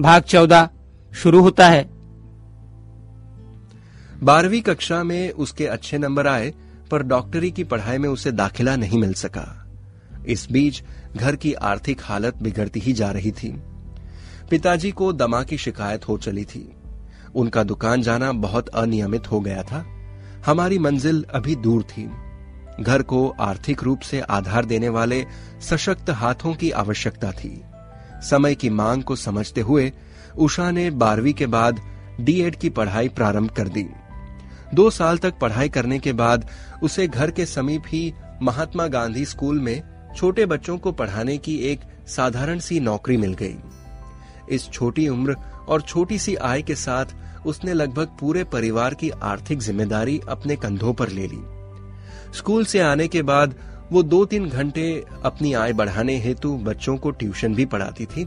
भाग 14 शुरू होता है। 12वीं कक्षा में उसके अच्छे नंबर आए पर डॉक्टरी की पढ़ाई में उसे दाखिला नहीं मिल सका। इस बीच घर की आर्थिक हालत बिगड़ती ही जा रही थी। पिताजी को दमा की शिकायत हो चली थी। उनका दुकान जाना बहुत अनियमित हो गया था। हमारी मंजिल अभी दूर थी। घर को आर्थिक रूप से आधार देने वाले सशक्त हाथों की आवश्यकता थी। समय की मांग को समझते हुए उषा ने 12वीं के बाद डीएड की पढ़ाई प्रारंभ कर दी। 2 साल तक पढ़ाई करने के बाद उसे घर के समीप ही महात्मा गांधी स्कूल में छोटे बच्चों को पढ़ाने की एक साधारण सी नौकरी मिल गई। इस छोटी उम्र और छोटी सी आय के साथ उसने लगभग पूरे परिवार की आर्थिक जिम्मेदारी अपने कंधों पर ले ली। स्कूल से आने के बाद वो 2-3 घंटे अपनी आय बढ़ाने हेतु बच्चों को ट्यूशन भी पढ़ाती थी।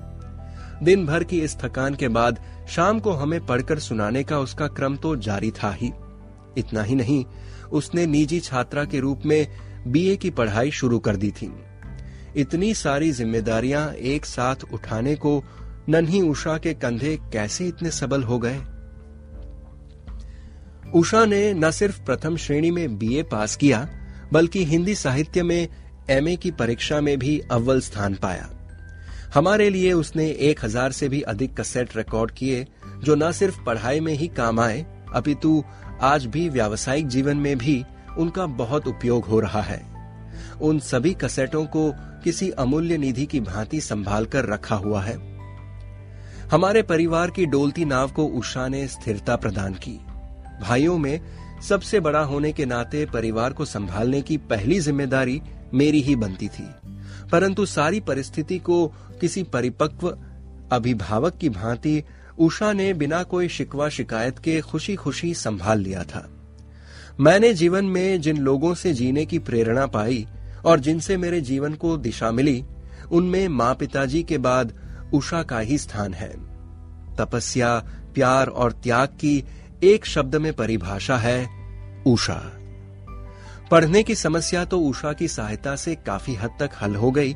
दिन भर की इस थकान के बाद शाम को हमें पढ़कर सुनाने का उसका क्रम तो जारी था ही। इतना ही नहीं, उसने निजी छात्रा के रूप में बीए की पढ़ाई शुरू कर दी थी। इतनी सारी जिम्मेदारियां एक साथ उठाने को नन्ही उषा के कंधे कैसे इतने सबल हो गए। उषा ने न सिर्फ प्रथम श्रेणी में बीए पास किया बल्कि हिंदी साहित्य में एमए की परीक्षा में भी अव्वल स्थान पाया। हमारे लिए उसने 1000 से भी अधिक कैसेट रिकॉर्ड किए जो न सिर्फ पढ़ाई में ही काम आए अपितु आज भी व्यावसायिक जीवन में भी उनका बहुत उपयोग हो रहा है। उन सभी कैसेटों को किसी अमूल्य निधि की भांति संभाल कर रखा हुआ है। हमारे परिवार की डोलती नाव को उषा ने स्थिरता प्रदान की। भाइयों में सबसे बड़ा होने के नाते परिवार को संभालने की पहली जिम्मेदारी मेरी ही बनती थी, परंतु सारी परिस्थिति को किसी परिपक्व अभिभावक की भांति उषा ने बिना कोई शिकवा शिकायत के खुशी खुशी संभाल लिया था। मैंने जीवन में जिन लोगों से जीने की प्रेरणा पाई और जिनसे मेरे जीवन को दिशा मिली, उनमें माँ पिताजी के बाद उषा का ही स्थान है। तपस्या, प्यार और त्याग की एक शब्द में परिभाषा है उषा। पढ़ने की समस्या तो उषा की सहायता से काफी हद तक हल हो गई,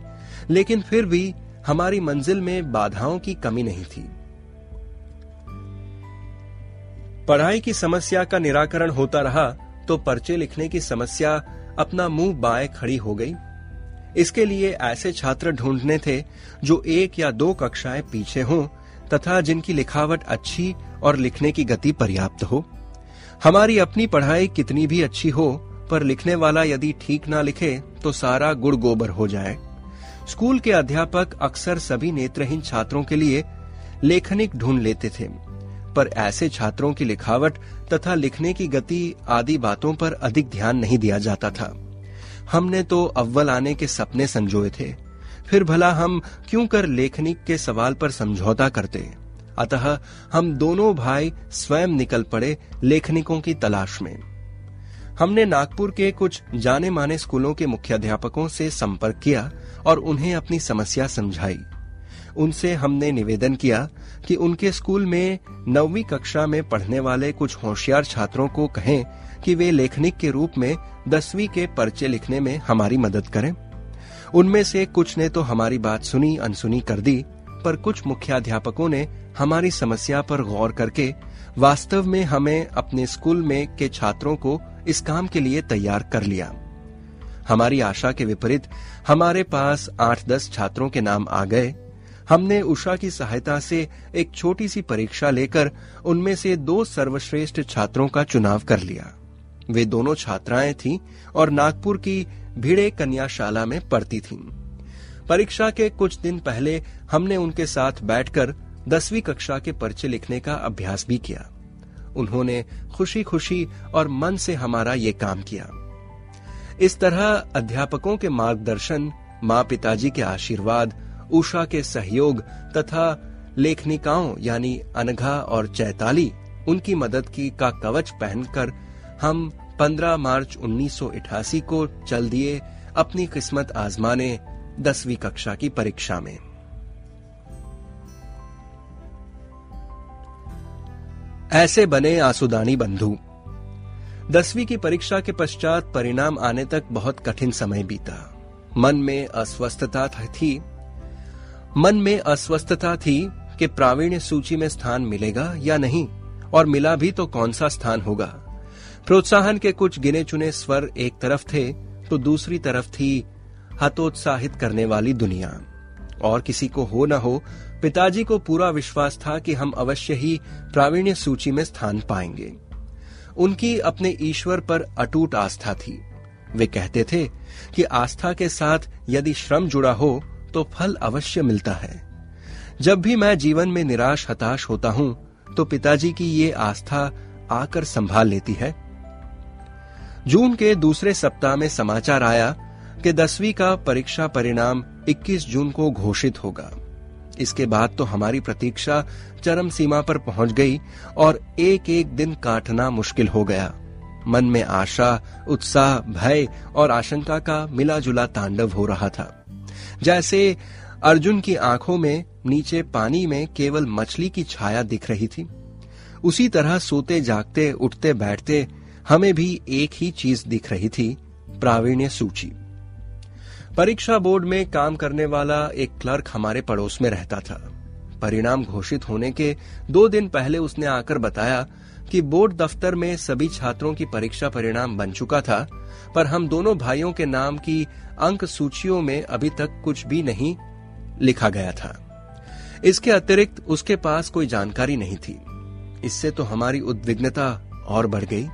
लेकिन फिर भी हमारी मंजिल में बाधाओं की कमी नहीं थी। पढ़ाई की समस्या का निराकरण होता रहा तो पर्चे लिखने की समस्या अपना मुंह बाएं खड़ी हो गई। इसके लिए ऐसे छात्र ढूंढने थे जो 1 या 2 कक्षाएं पीछे हों तथा जिनकी लिखावट अच्छी और लिखने की गति पर्याप्त हो। हमारी अपनी पढ़ाई कितनी भी अच्छी हो पर लिखने वाला यदि ठीक ना लिखे तो सारा गुड़ गोबर हो जाए। स्कूल के अध्यापक अक्सर सभी नेत्रहीन छात्रों के लिए लेखनिक ढूंढ लेते थे, पर ऐसे छात्रों की लिखावट तथा लिखने की गति आदि बातों पर अधिक ध्यान नहीं दिया जाता था। हमने तो अव्वल आने के सपने संजोए थे, फिर भला हम क्यों कर लेखनिक के सवाल पर समझौता करते। अतः हम दोनों भाई स्वयं निकल पड़े लेखनिकों की तलाश में। हमने नागपुर के कुछ जाने माने स्कूलों के मुख्याध्यापकों से संपर्क किया और उन्हें अपनी समस्या समझाई। उनसे हमने निवेदन किया कि उनके स्कूल में 9वीं कक्षा में पढ़ने वाले कुछ होशियार छात्रों को कहें कि वे लेखनिक के रूप में 10वीं के पर्चे लिखने में हमारी मदद करें। उनमें से कुछ ने तो हमारी बात सुनी अनसुनी कर दी, पर कुछ मुख्याध्यापकों ने हमारी समस्या पर गौर करके वास्तव में हमें अपने स्कूल में के छात्रों को इस काम के लिए तैयार कर लिया। हमारी आशा के विपरीत हमारे पास 8-10 छात्रों के नाम आ गए। हमने उषा की सहायता से एक छोटी सी परीक्षा लेकर उनमें से 2 सर्वश्रेष्ठ छात्रों का चुनाव कर लिया। वे दोनों छात्राएं थीं और नागपुर की भिड़े कन्याशाला में पढ़ती थीं। परीक्षा के कुछ दिन पहले हमने उनके साथ बैठकर 10वीं कक्षा के पर्चे लिखने का अभ्यास भी किया। उन्होंने खुशी खुशी और मन से हमारा ये काम किया। इस तरह अध्यापकों के मार्गदर्शन, माँ पिताजी के आशीर्वाद, उषा के सहयोग तथा लेखनिकाओं यानी अनघा और चैताली उनकी मदद की का कवच पहनकर हम 15 मार्च 1988 को चल दिए अपनी किस्मत आजमाने 10वीं कक्षा की परीक्षा में। ऐसे बने आंसुदानी बंधु। 10वीं की परीक्षा के पश्चात परिणाम आने तक बहुत कठिन समय बीता। मन में अस्वस्थता थी। मन में अस्वस्थता थी कि प्रावीण्य सूची में स्थान मिलेगा या नहीं, और मिला भी तो कौन सा स्थान होगा। प्रोत्साहन के कुछ गिने चुने स्वर एक तरफ थे तो दूसरी तरफ थी हतोत्साहित करने वाली दुनिया। और किसी को हो न हो, पिताजी को पूरा विश्वास था कि हम अवश्य ही प्रावीण्य सूची में स्थान पाएंगे। उनकी अपने ईश्वर पर अटूट आस्था थी। वे कहते थे कि आस्था के साथ यदि श्रम जुड़ा हो तो फल अवश्य मिलता है। जब भी मैं जीवन में निराश हताश होता हूं तो पिताजी की ये आस्था आकर संभाल लेती है। जून के दूसरे सप्ताह में समाचार आया कि 10वीं का परीक्षा परिणाम 21 जून को घोषित होगा। इसके बाद तो हमारी प्रतीक्षा चरम सीमा पर पहुंच गई और एक एक दिन काटना मुश्किल हो गया। मन में आशा, उत्साह, भय और आशंका का मिला जुला तांडव हो रहा था। जैसे अर्जुन की आंखों में नीचे पानी में केवल मछली की छाया दिख रही थी, उसी तरह सोते जागते उठते बैठते हमें भी एक ही चीज दिख रही थी, प्रावीण्य सूची। परीक्षा बोर्ड में काम करने वाला एक क्लर्क हमारे पड़ोस में रहता था। परिणाम घोषित होने के 2 दिन पहले उसने आकर बताया कि बोर्ड दफ्तर में सभी छात्रों की परीक्षा परिणाम बन चुका था, पर हम दोनों भाइयों के नाम की अंक सूचियों में अभी तक कुछ भी नहीं लिखा गया था। इसके अतिरिक्त उसके पास कोई जानकारी नहीं थी। इससे तो हमारी उद्विग्नता और बढ़ गई।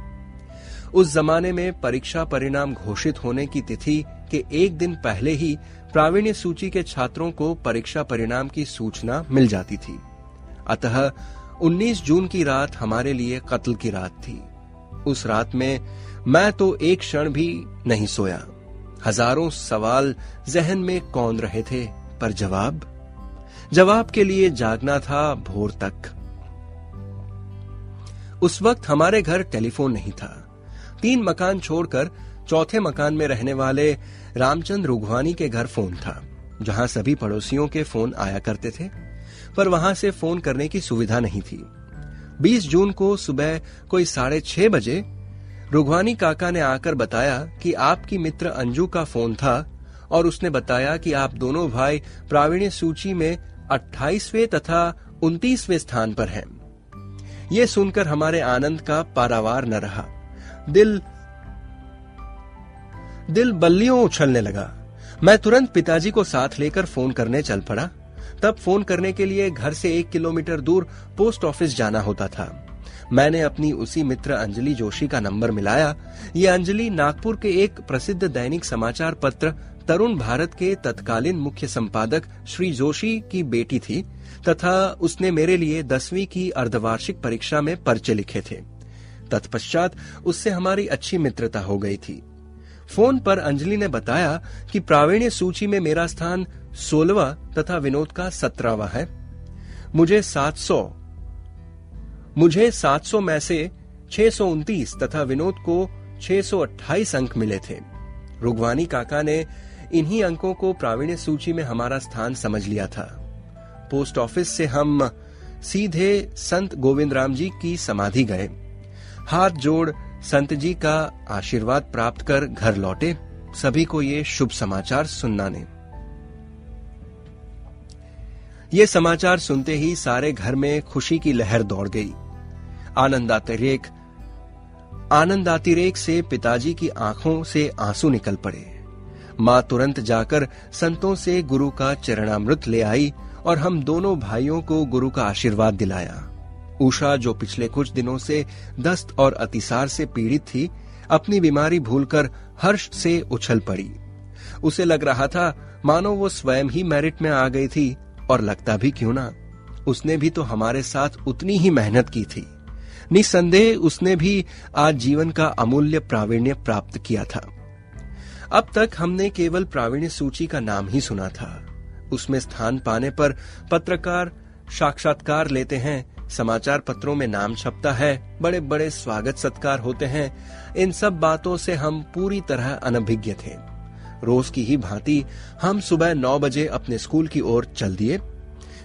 उस जमाने में परीक्षा परिणाम घोषित होने की तिथि के एक दिन पहले ही प्रावीण्य सूची के छात्रों को परीक्षा परिणाम की सूचना मिल जाती थी। अतः 19 जून की रात हमारे लिए कत्ल की रात थी। उस रात में मैं तो एक क्षण भी नहीं सोया। हजारों सवाल जहन में कौंध रहे थे, पर जवाब के लिए जागना था भोर तक। उस वक्त हमारे घर टेलीफोन नहीं था। 3 मकान छोड़कर चौथे मकान में रहने वाले रामचंद्र रुगवानी के घर फोन था, जहां सभी पड़ोसियों के फोन आया करते थे, पर वहां से फोन करने की सुविधा नहीं थी। 20 जून को सुबह कोई 6:30 बजे रुगवानी काका ने आकर बताया कि आपकी मित्र अंजू का फोन था और उसने बताया कि आप दोनों भाई प्रावीण्य सूची में 28वें तथा 29वें स्थान पर हैं। ये सुनकर हमारे आनंद का पारावार न रहा। दिल बल्लियों उछलने लगा। मैं तुरंत पिताजी को साथ लेकर फोन करने चल पड़ा। तब फोन करने के लिए घर से 1 किलोमीटर दूर पोस्ट ऑफिस जाना होता था। मैंने अपनी उसी मित्र अंजलि जोशी का नंबर मिलाया। ये अंजलि नागपुर के एक प्रसिद्ध दैनिक समाचार पत्र तरुण भारत के तत्कालीन मुख्य संपादक श्री जोशी की बेटी थी तथा उसने मेरे लिए 10वीं की अर्धवार्षिक परीक्षा में पर्चे लिखे थे। तत्पश्चात उससे हमारी अच्छी मित्रता हो गई थी। फोन पर अंजलि ने बताया कि प्रावीण्य सूची में मेरा स्थान 16वां तथा विनोद का 17वां है। मुझे 700 में से 629 तथा विनोद को 628 अंक मिले थे। रुगवानी काका ने इन्हीं अंकों को प्रावीण्य सूची में हमारा स्थान समझ लिया था। पोस्ट ऑफिस से हम सीधे संत गोविंद राम जी की समाधि गए, हाथ जोड़ संत जी का आशीर्वाद प्राप्त कर घर लौटे। सभी को ये शुभ समाचार सुनते ही सारे घर में खुशी की लहर दौड़ गई। आनंदातिरेक से पिताजी की आंखों से आंसू निकल पड़े। माँ तुरंत जाकर संतों से गुरु का चरणामृत ले आई और हम दोनों भाइयों को गुरु का आशीर्वाद दिलाया। उषा, जो पिछले कुछ दिनों से दस्त और अतिसार से पीड़ित थी, अपनी बीमारी भूलकर हर्ष से उछल पड़ी। उसे लग रहा था मानो वो स्वयं ही मेरिट में आ गई थी, और लगता भी क्यों ना, उसने भी तो हमारे साथ उतनी ही मेहनत की थी। निसंदेह उसने भी आज जीवन का अमूल्य प्रावीण्य प्राप्त किया था। अब तक हमने केवल प्रावीण्य सूची का नाम ही सुना था। उसमें स्थान पाने पर पत्रकार साक्षात्कार लेते हैं, समाचार पत्रों में नाम छपता है, बड़े बड़े स्वागत सत्कार होते हैं। इन सब बातों से हम पूरी तरह अनभिज्ञ थे। रोज की ही भांति हम सुबह 9 बजे अपने स्कूल की ओर चल दिए।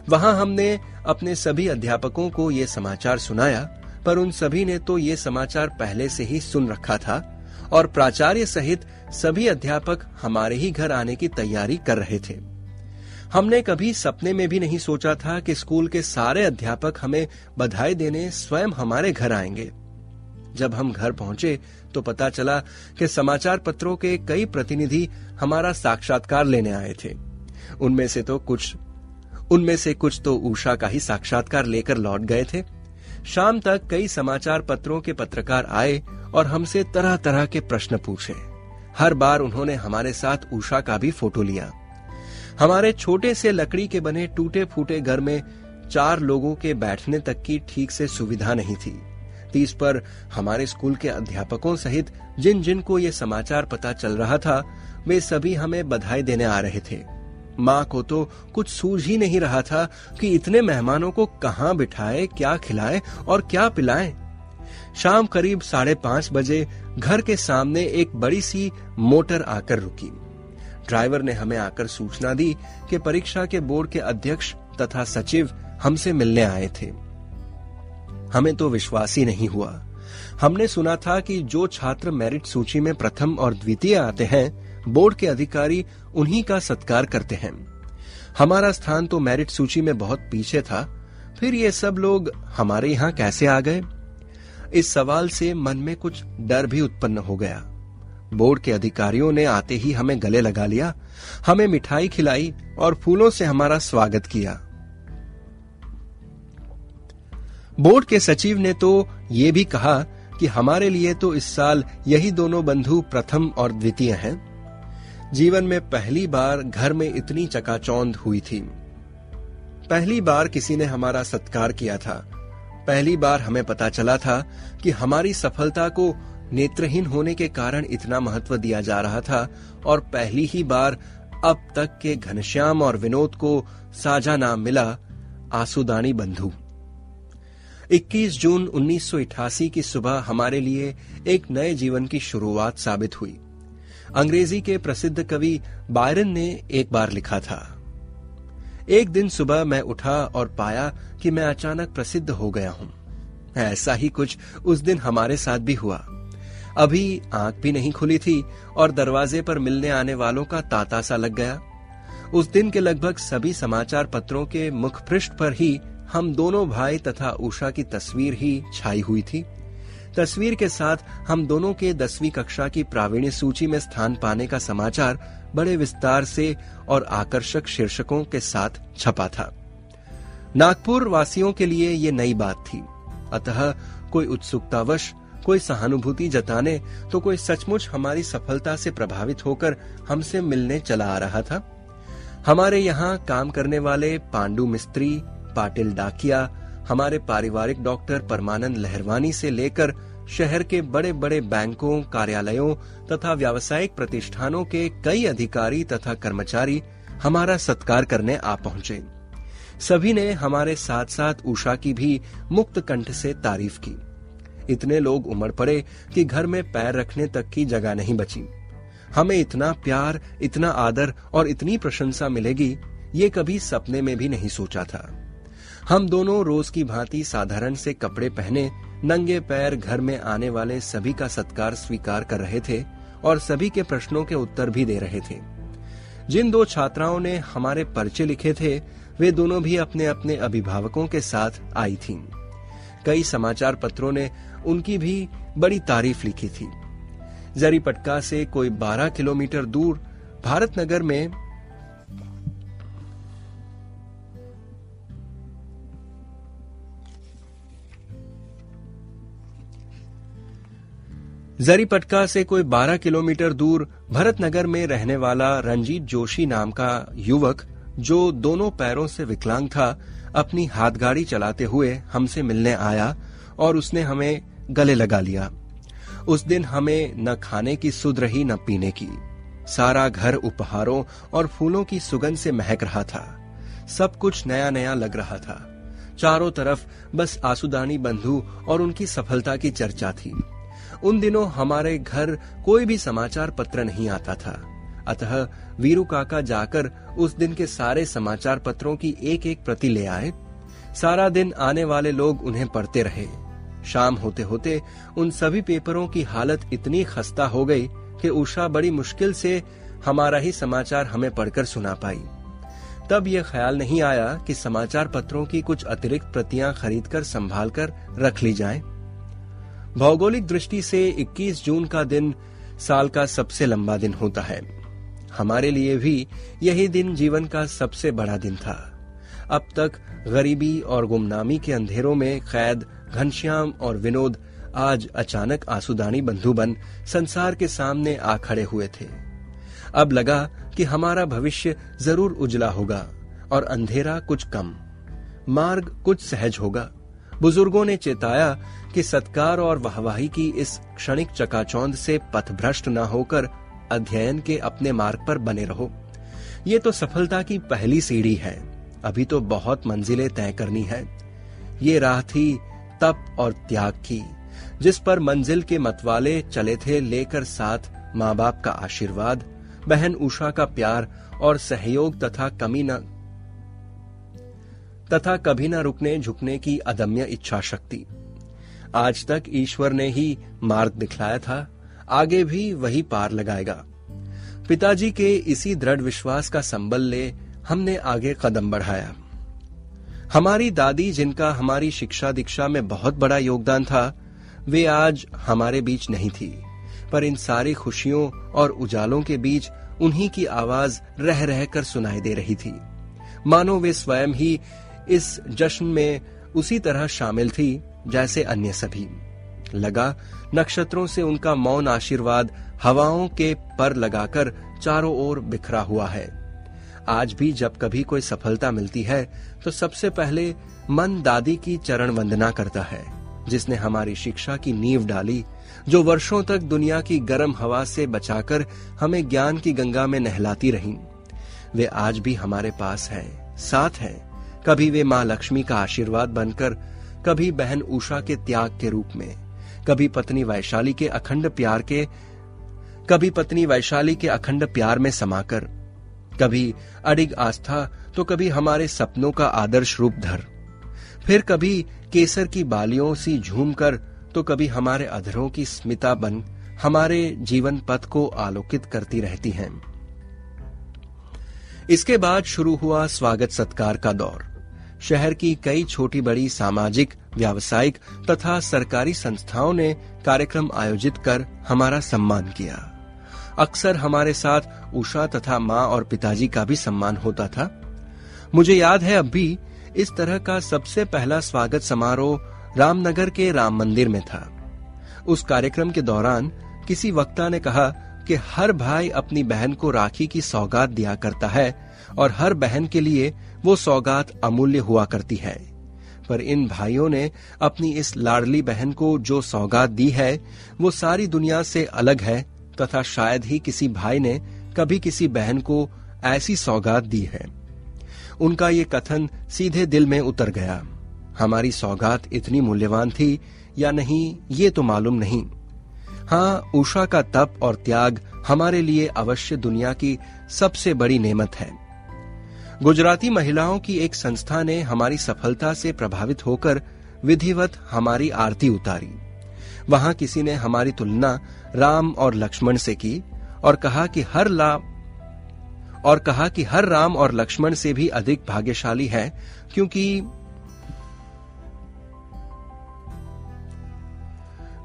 वहां हमने अपने सभी अध्यापकों को ये समाचार सुनाया, पर उन सभी ने तो ये समाचार पहले से ही सुन रखा था और प्राचार्य सहित सभी अध्यापक हमारे ही घर आने की तैयारी कर रहे थे। हमने कभी सपने में भी नहीं सोचा था कि स्कूल के सारे अध्यापक हमें बधाई देने स्वयं हमारे घर आएंगे। जब हम घर पहुंचे तो पता चला कि समाचार पत्रों के कई प्रतिनिधि हमारा साक्षात्कार लेने आए थे। उनमें से कुछ तो उषा का ही साक्षात्कार लेकर लौट गए थे। शाम तक कई समाचार पत्रों के पत्रकार आए और हमसे तरह तरह के प्रश्न पूछे। हर बार उन्होंने हमारे साथ उषा का भी फोटो लिया। हमारे छोटे से लकड़ी के बने टूटे फूटे घर में 4 लोगों के बैठने तक की ठीक से सुविधा नहीं थी। 30 पर हमारे स्कूल के अध्यापकों सहित जिन जिन को ये समाचार पता चल रहा था वे सभी हमें बधाई देने आ रहे थे। माँ को तो कुछ सूझ ही नहीं रहा था कि इतने मेहमानों को कहाँ बिठाए, क्या खिलाए और क्या पिलाए। शाम करीब 5:30 बजे घर के सामने एक बड़ी सी मोटर आकर रुकी। ड्राइवर ने हमें आकर सूचना दी कि परीक्षा के बोर्ड के अध्यक्ष तथा सचिव हमसे मिलने आए थे। हमें तो विश्वास ही नहीं हुआ। हमने सुना था कि जो छात्र मेरिट सूची में प्रथम और द्वितीय आते हैं बोर्ड के अधिकारी उन्हीं का सत्कार करते हैं। हमारा स्थान तो मेरिट सूची में बहुत पीछे था, फिर ये सब लोग हमारे यहाँ कैसे आ गए? इस सवाल से मन में कुछ डर भी उत्पन्न हो गया। बोर्ड के अधिकारियों ने आते ही हमें गले लगा लिया, हमें मिठाई खिलाई और फूलों से हमारा स्वागत किया। बोर्ड के सचिव ने तो ये भी कहा कि हमारे लिए तो इस साल यही दोनों बंधु प्रथम और द्वितीय हैं। जीवन में पहली बार घर में इतनी चकाचौंध हुई थी। पहली बार किसी ने हमारा सत्कार किया था। पहली बार हमें पता चला था कि हमारी सफलता को नेत्रहीन होने के कारण इतना महत्व दिया जा रहा था और पहली ही बार अब तक के घनश्याम और विनोद को साझा नाम मिला, आंसूदानी बंधु। 21 जून 1988 की सुबह हमारे लिए एक नए जीवन की शुरुआत साबित हुई। अंग्रेजी के प्रसिद्ध कवि बायरन ने एक बार लिखा था, एक दिन सुबह मैं उठा और पाया कि मैं अचानक प्रसिद्ध हो गया हूं। ऐसा ही कुछ उस दिन हमारे साथ भी हुआ। अभी आंख भी नहीं खुली थी और दरवाजे पर मिलने आने वालों का तांतासा लग गया। उस दिन के लगभग सभी समाचार पत्रों के मुखपृष्ठ पर ही हम दोनों भाई तथा उषा की तस्वीर ही छाई हुई थी। तस्वीर के साथ हम दोनों के 10वीं कक्षा की प्रावीण्य सूची में स्थान पाने का समाचार बड़े विस्तार से और आकर्षक शीर्षकों के साथ छपा था। नागपुर वासियों के लिए ये नई बात थी, अतः कोई उत्सुकतावश, कोई सहानुभूति जताने तो कोई सचमुच हमारी सफलता से प्रभावित होकर हमसे मिलने चला आ रहा था। हमारे यहाँ काम करने वाले पांडु मिस्त्री, पाटिल डाकिया, हमारे पारिवारिक डॉक्टर परमानंद लहरवानी से लेकर शहर के बड़े बड़े बैंकों, कार्यालयों तथा व्यावसायिक प्रतिष्ठानों के कई अधिकारी तथा कर्मचारी हमारा सत्कार करने आ पहुंचे। सभी ने हमारे साथ साथ उषा की भी मुक्त कंठ से तारीफ की। इतने लोग उमड़ पड़े कि घर में पैर रखने तक की जगह नहीं बची। हमें इतना प्यार, इतना आदर और इतनी प्रशंसा मिलेगी ये कभी सपने में भी नहीं सोचा था। हम दोनों रोज की भांति साधारण से कपड़े पहने नंगे पैर घर में आने वाले सभी का सत्कार स्वीकार कर रहे थे और सभी के प्रश्नों के उत्तर भी दे रहे थे। जिन 2 छात्राओं ने हमारे पर्चे लिखे थे वे दोनों भी अपने अपने अभिभावकों के साथ आई थीं। कई समाचार पत्रों ने उनकी भी बड़ी तारीफ लिखी थी। जरीपटका से कोई 12 किलोमीटर दूर भारतनगर में भरतनगर में रहने वाला रंजीत जोशी नाम का युवक, जो दोनों पैरों से विकलांग था, अपनी हाथगाड़ी चलाते हुए हमसे मिलने आया और उसने हमें गले लगा लिया। उस दिन हमें न खाने की सुध रही न पीने की। सारा घर उपहारों और फूलों की सुगंध से महक रहा था। सब कुछ नया नया लग रहा था। चारों तरफ बस आंसूदानी बंधु और उनकी सफलता की चर्चा थी। उन दिनों हमारे घर कोई भी समाचार पत्र नहीं आता था, अतः वीरू काका जाकर उस दिन के सारे समाचार पत्रों की एक एक प्रति ले आए। सारा दिन आने वाले लोग उन्हें पढ़ते रहे। शाम होते होते उन सभी पेपरों की हालत इतनी खस्ता हो गई कि उषा बड़ी मुश्किल से हमारा ही समाचार हमें पढ़कर सुना पाई। तब ये ख्याल नहीं आया कि समाचार पत्रों की कुछ अतिरिक्त प्रतियां खरीदकर संभालकर रख ली जाएं। भौगोलिक दृष्टि से 21 जून का दिन साल का सबसे लंबा दिन होता है। हमारे लिए भी यही दिन जीवन का सबसे बड़ा दिन था। अब तक गरीबी और गुमनामी के अंधेरों में कैद घनश्याम और विनोद आज अचानक आंसुदानी बंधु बन संसार के सामने आ खड़े हुए थे। अब लगा कि हमारा भविष्य जरूर उजला होगा और अंधेरा कुछ कम, मार्ग कुछ सहज होगा। बुजुर्गों ने चेताया कि सत्कार और वाहवाही की इस क्षणिक चकाचौंध से पथभ्रष्ट न होकर अध्ययन के अपने मार्ग पर बने रहो। ये तो सफलता की पहली सीढ़ी है, अभी तो बहुत मंजिलें तय करनी है। ये राह थी तप और त्याग की, जिस पर मंजिल के मतवाले चले थे लेकर साथ माँ बाप का आशीर्वाद, बहन उषा का प्यार और सहयोग तथा कभी न रुकने झुकने की अदम्य इच्छा शक्ति। आज तक ईश्वर ने ही मार्ग दिखलाया था, आगे भी वही पार लगाएगा। पिताजी के इसी दृढ़ विश्वास का संबल ले हमने आगे कदम बढ़ाया। हमारी दादी, जिनका हमारी शिक्षा दीक्षा में बहुत बड़ा योगदान था, वे आज हमारे बीच नहीं थी, पर इन सारी खुशियों और उजालों के बीच उन्हीं की आवाज रह रह कर सुनाई दे रही थी, मानो वे स्वयं ही इस जश्न में उसी तरह शामिल थी जैसे अन्य सभी। लगा नक्षत्रों से उनका मौन आशीर्वाद हवाओं के पर लगाकर चारों ओर बिखरा हुआ है। आज भी जब कभी कोई सफलता मिलती है तो सबसे पहले मन दादी की चरण वंदना करता है, जिसने हमारी शिक्षा की नींव डाली, जो वर्षों तक दुनिया की गर्म हवा से बचाकर हमें ज्ञान की गंगा में नहलाती रहीं। वे आज भी हमारे पास हैं, साथ हैं। कभी वे माँ लक्ष्मी का आशीर्वाद बनकर, कभी बहन उषा के त्याग के रूप में, कभी पत्नी वैशाली के अखंड प्यार में समाकर, कभी अडिग आस्था तो कभी हमारे सपनों का आदर्श रूप धर, फिर कभी केसर की बालियों सी झूम कर तो कभी हमारे अधरों की स्मिता बन हमारे जीवन पथ को आलोकित करती रहती हैं। इसके बाद शुरू हुआ स्वागत सत्कार का दौर। शहर की कई छोटी बड़ी सामाजिक, व्यावसायिक तथा सरकारी संस्थाओं ने कार्यक्रम आयोजित कर हमारा सम्मान किया। अक्सर हमारे साथ उषा तथा माँ और पिताजी का भी सम्मान होता था। मुझे याद है अब भी इस तरह का सबसे पहला स्वागत समारोह रामनगर के राम मंदिर में था। उस कार्यक्रम के दौरान किसी वक्ता ने कहा कि हर भाई अपनी बहन को राखी की सौगात दिया करता है और हर बहन के लिए वो सौगात अमूल्य हुआ करती है, पर इन भाइयों ने अपनी इस लाडली बहन को जो सौगात दी है वो सारी दुनिया से अलग है तथा शायद ही किसी भाई ने कभी किसी बहन को ऐसी सौगात दी है। उनका ये कथन सीधे दिल में उतर गया। हमारी सौगात इतनी मूल्यवान थी या नहीं ये तो मालूम नहीं, हाँ उषा का तप और त्याग हमारे लिए अवश्य दुनिया की सबसे बड़ी नेमत है। गुजराती महिलाओं की एक संस्था ने हमारी सफलता से प्रभावित होकर विधिवत हमारी आरती उतारी। वहां किसी ने हमारी तुलना राम और लक्ष्मण से की और कहा कि हर राम और लक्ष्मण से भी अधिक भाग्यशाली है, क्योंकि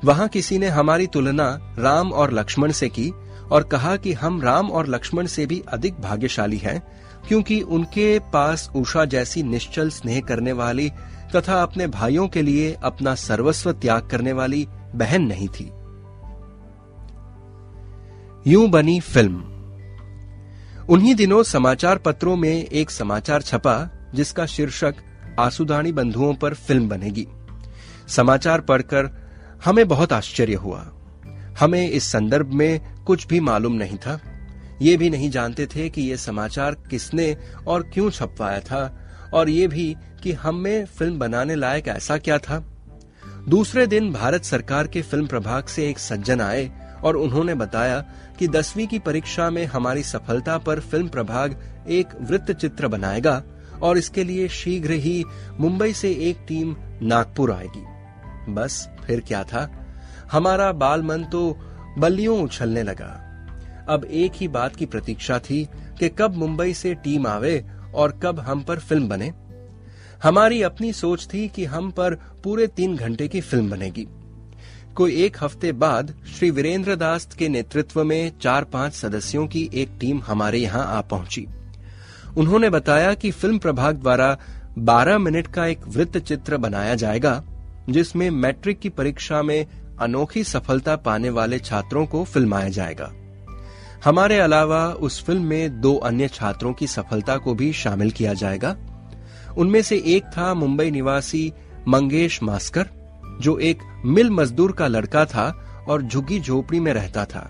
वहां किसी ने हमारी तुलना राम और लक्ष्मण से की और कहा कि हम राम और लक्ष्मण से भी अधिक भाग्यशाली हैं, क्योंकि उनके पास उषा जैसी निश्चल स्नेह करने वाली तथा अपने भाइयों के लिए अपना सर्वस्व त्याग करने वाली बहन नहीं थी। यूं बनी फिल्म। उन्हीं दिनों समाचार पत्रों में एक समाचार छपा जिसका शीर्षक आंसुदानी बंधुओं पर फिल्म बनेगी। समाचार पढ़कर हमें बहुत आश्चर्य हुआ। हमें इस संदर्भ में कुछ भी मालूम नहीं था। ये भी नहीं जानते थे कि ये समाचार किसने और क्यों छपवाया था और ये भी कि हमें फिल्म बनाने लायक ऐसा क्या था। दूसरे दिन भारत सरकार के फिल्म प्रभाग से एक सज्जन आए और उन्होंने बताया कि 10वीं की परीक्षा में हमारी सफलता पर फिल्म प्रभाग एक वृत्त चित्र बनाएगा और इसके लिए शीघ्र ही मुंबई से एक टीम नागपुर आएगी। बस फिर क्या था, हमारा बाल मन तो बल्लियों उछलने लगा। अब एक ही बात की प्रतीक्षा थी कि कब मुंबई से टीम आवे और कब हम पर फिल्म बने। हमारी अपनी सोच थी कि हम पर पूरे 3 घंटे की फिल्म बनेगी। कोई 1 हफ्ते बाद श्री वीरेंद्र दास के नेतृत्व में 4-5 सदस्यों की एक टीम हमारे यहाँ आ पहुंची। उन्होंने बताया कि फिल्म प्रभाग द्वारा 12 मिनट का एक वृत्त चित्र बनाया जाएगा, जिसमें मैट्रिक की परीक्षा में अनोखी सफलता पाने वाले छात्रों को फिल्माया जाएगा। हमारे अलावा उस फिल्म में 2 अन्य छात्रों की सफलता को भी शामिल किया जाएगा। उनमें से एक था मुंबई निवासी मंगेश मास्कर, जो एक मिल मजदूर का लड़का था और झुग्गी झोपड़ी में रहता था।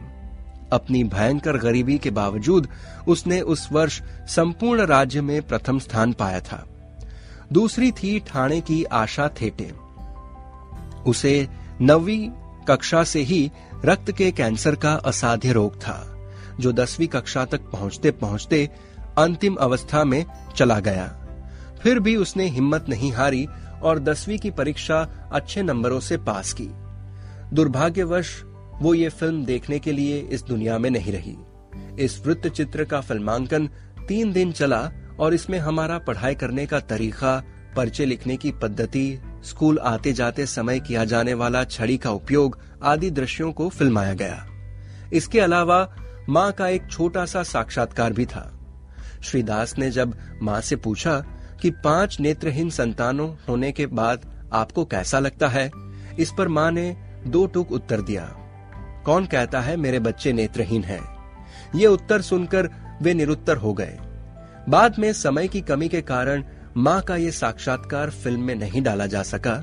अपनी भयंकर गरीबी के बावजूद उसने उस वर्ष संपूर्ण राज्य में प्रथम स्थान पाया था। दूसरी थी ठाणे की आशा थेटे। उसे 9वीं कक्षा से ही रक्त के कैंसर का असाध्य रोग था, जो 10वीं कक्षा तक पहुंचते पहुंचते अंतिम अवस्था में चला गया। फिर भी उसने हिम्मत नहीं हारी और 10वीं की परीक्षा अच्छे नंबरों से पास की। दुर्भाग्यवश वो ये फिल्म देखने के लिए इस दुनिया में नहीं रही। इस वृत्त चित्र का फिल्मांकन 3 दिन चला और इसमें हमारा पढ़ाई करने का तरीका, पर्चे लिखने की पद्धति, स्कूल आते जाते समय किया जाने वाला छड़ी का उपयोग आदि दृश्यों को फिल्माया गया। इसके अलावा माँ का एक छोटा सा साक्षात्कार भी था। श्री दास ने जब माँ से पूछा कि 5 नेत्रहीन संतानों होने के बाद आपको कैसा लगता है, इस पर माँ ने 2 टूक उत्तर दिया, कौन कहता है मेरे बच्चे नेत्रहीन हैं? ये उत्तर सुनकर वे निरुत्तर हो गए। बाद में समय की कमी के कारण माँ का ये साक्षात्कार फिल्म में नहीं डाला जा सका।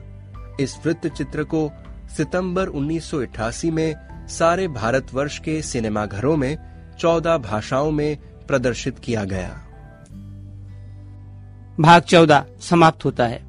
इस वृत्त चित्र को सितंबर 1988 में सारे भारतवर्ष के सिनेमाघरों में 14 भाषाओं में प्रदर्शित किया गया। भाग 14 समाप्त होता है।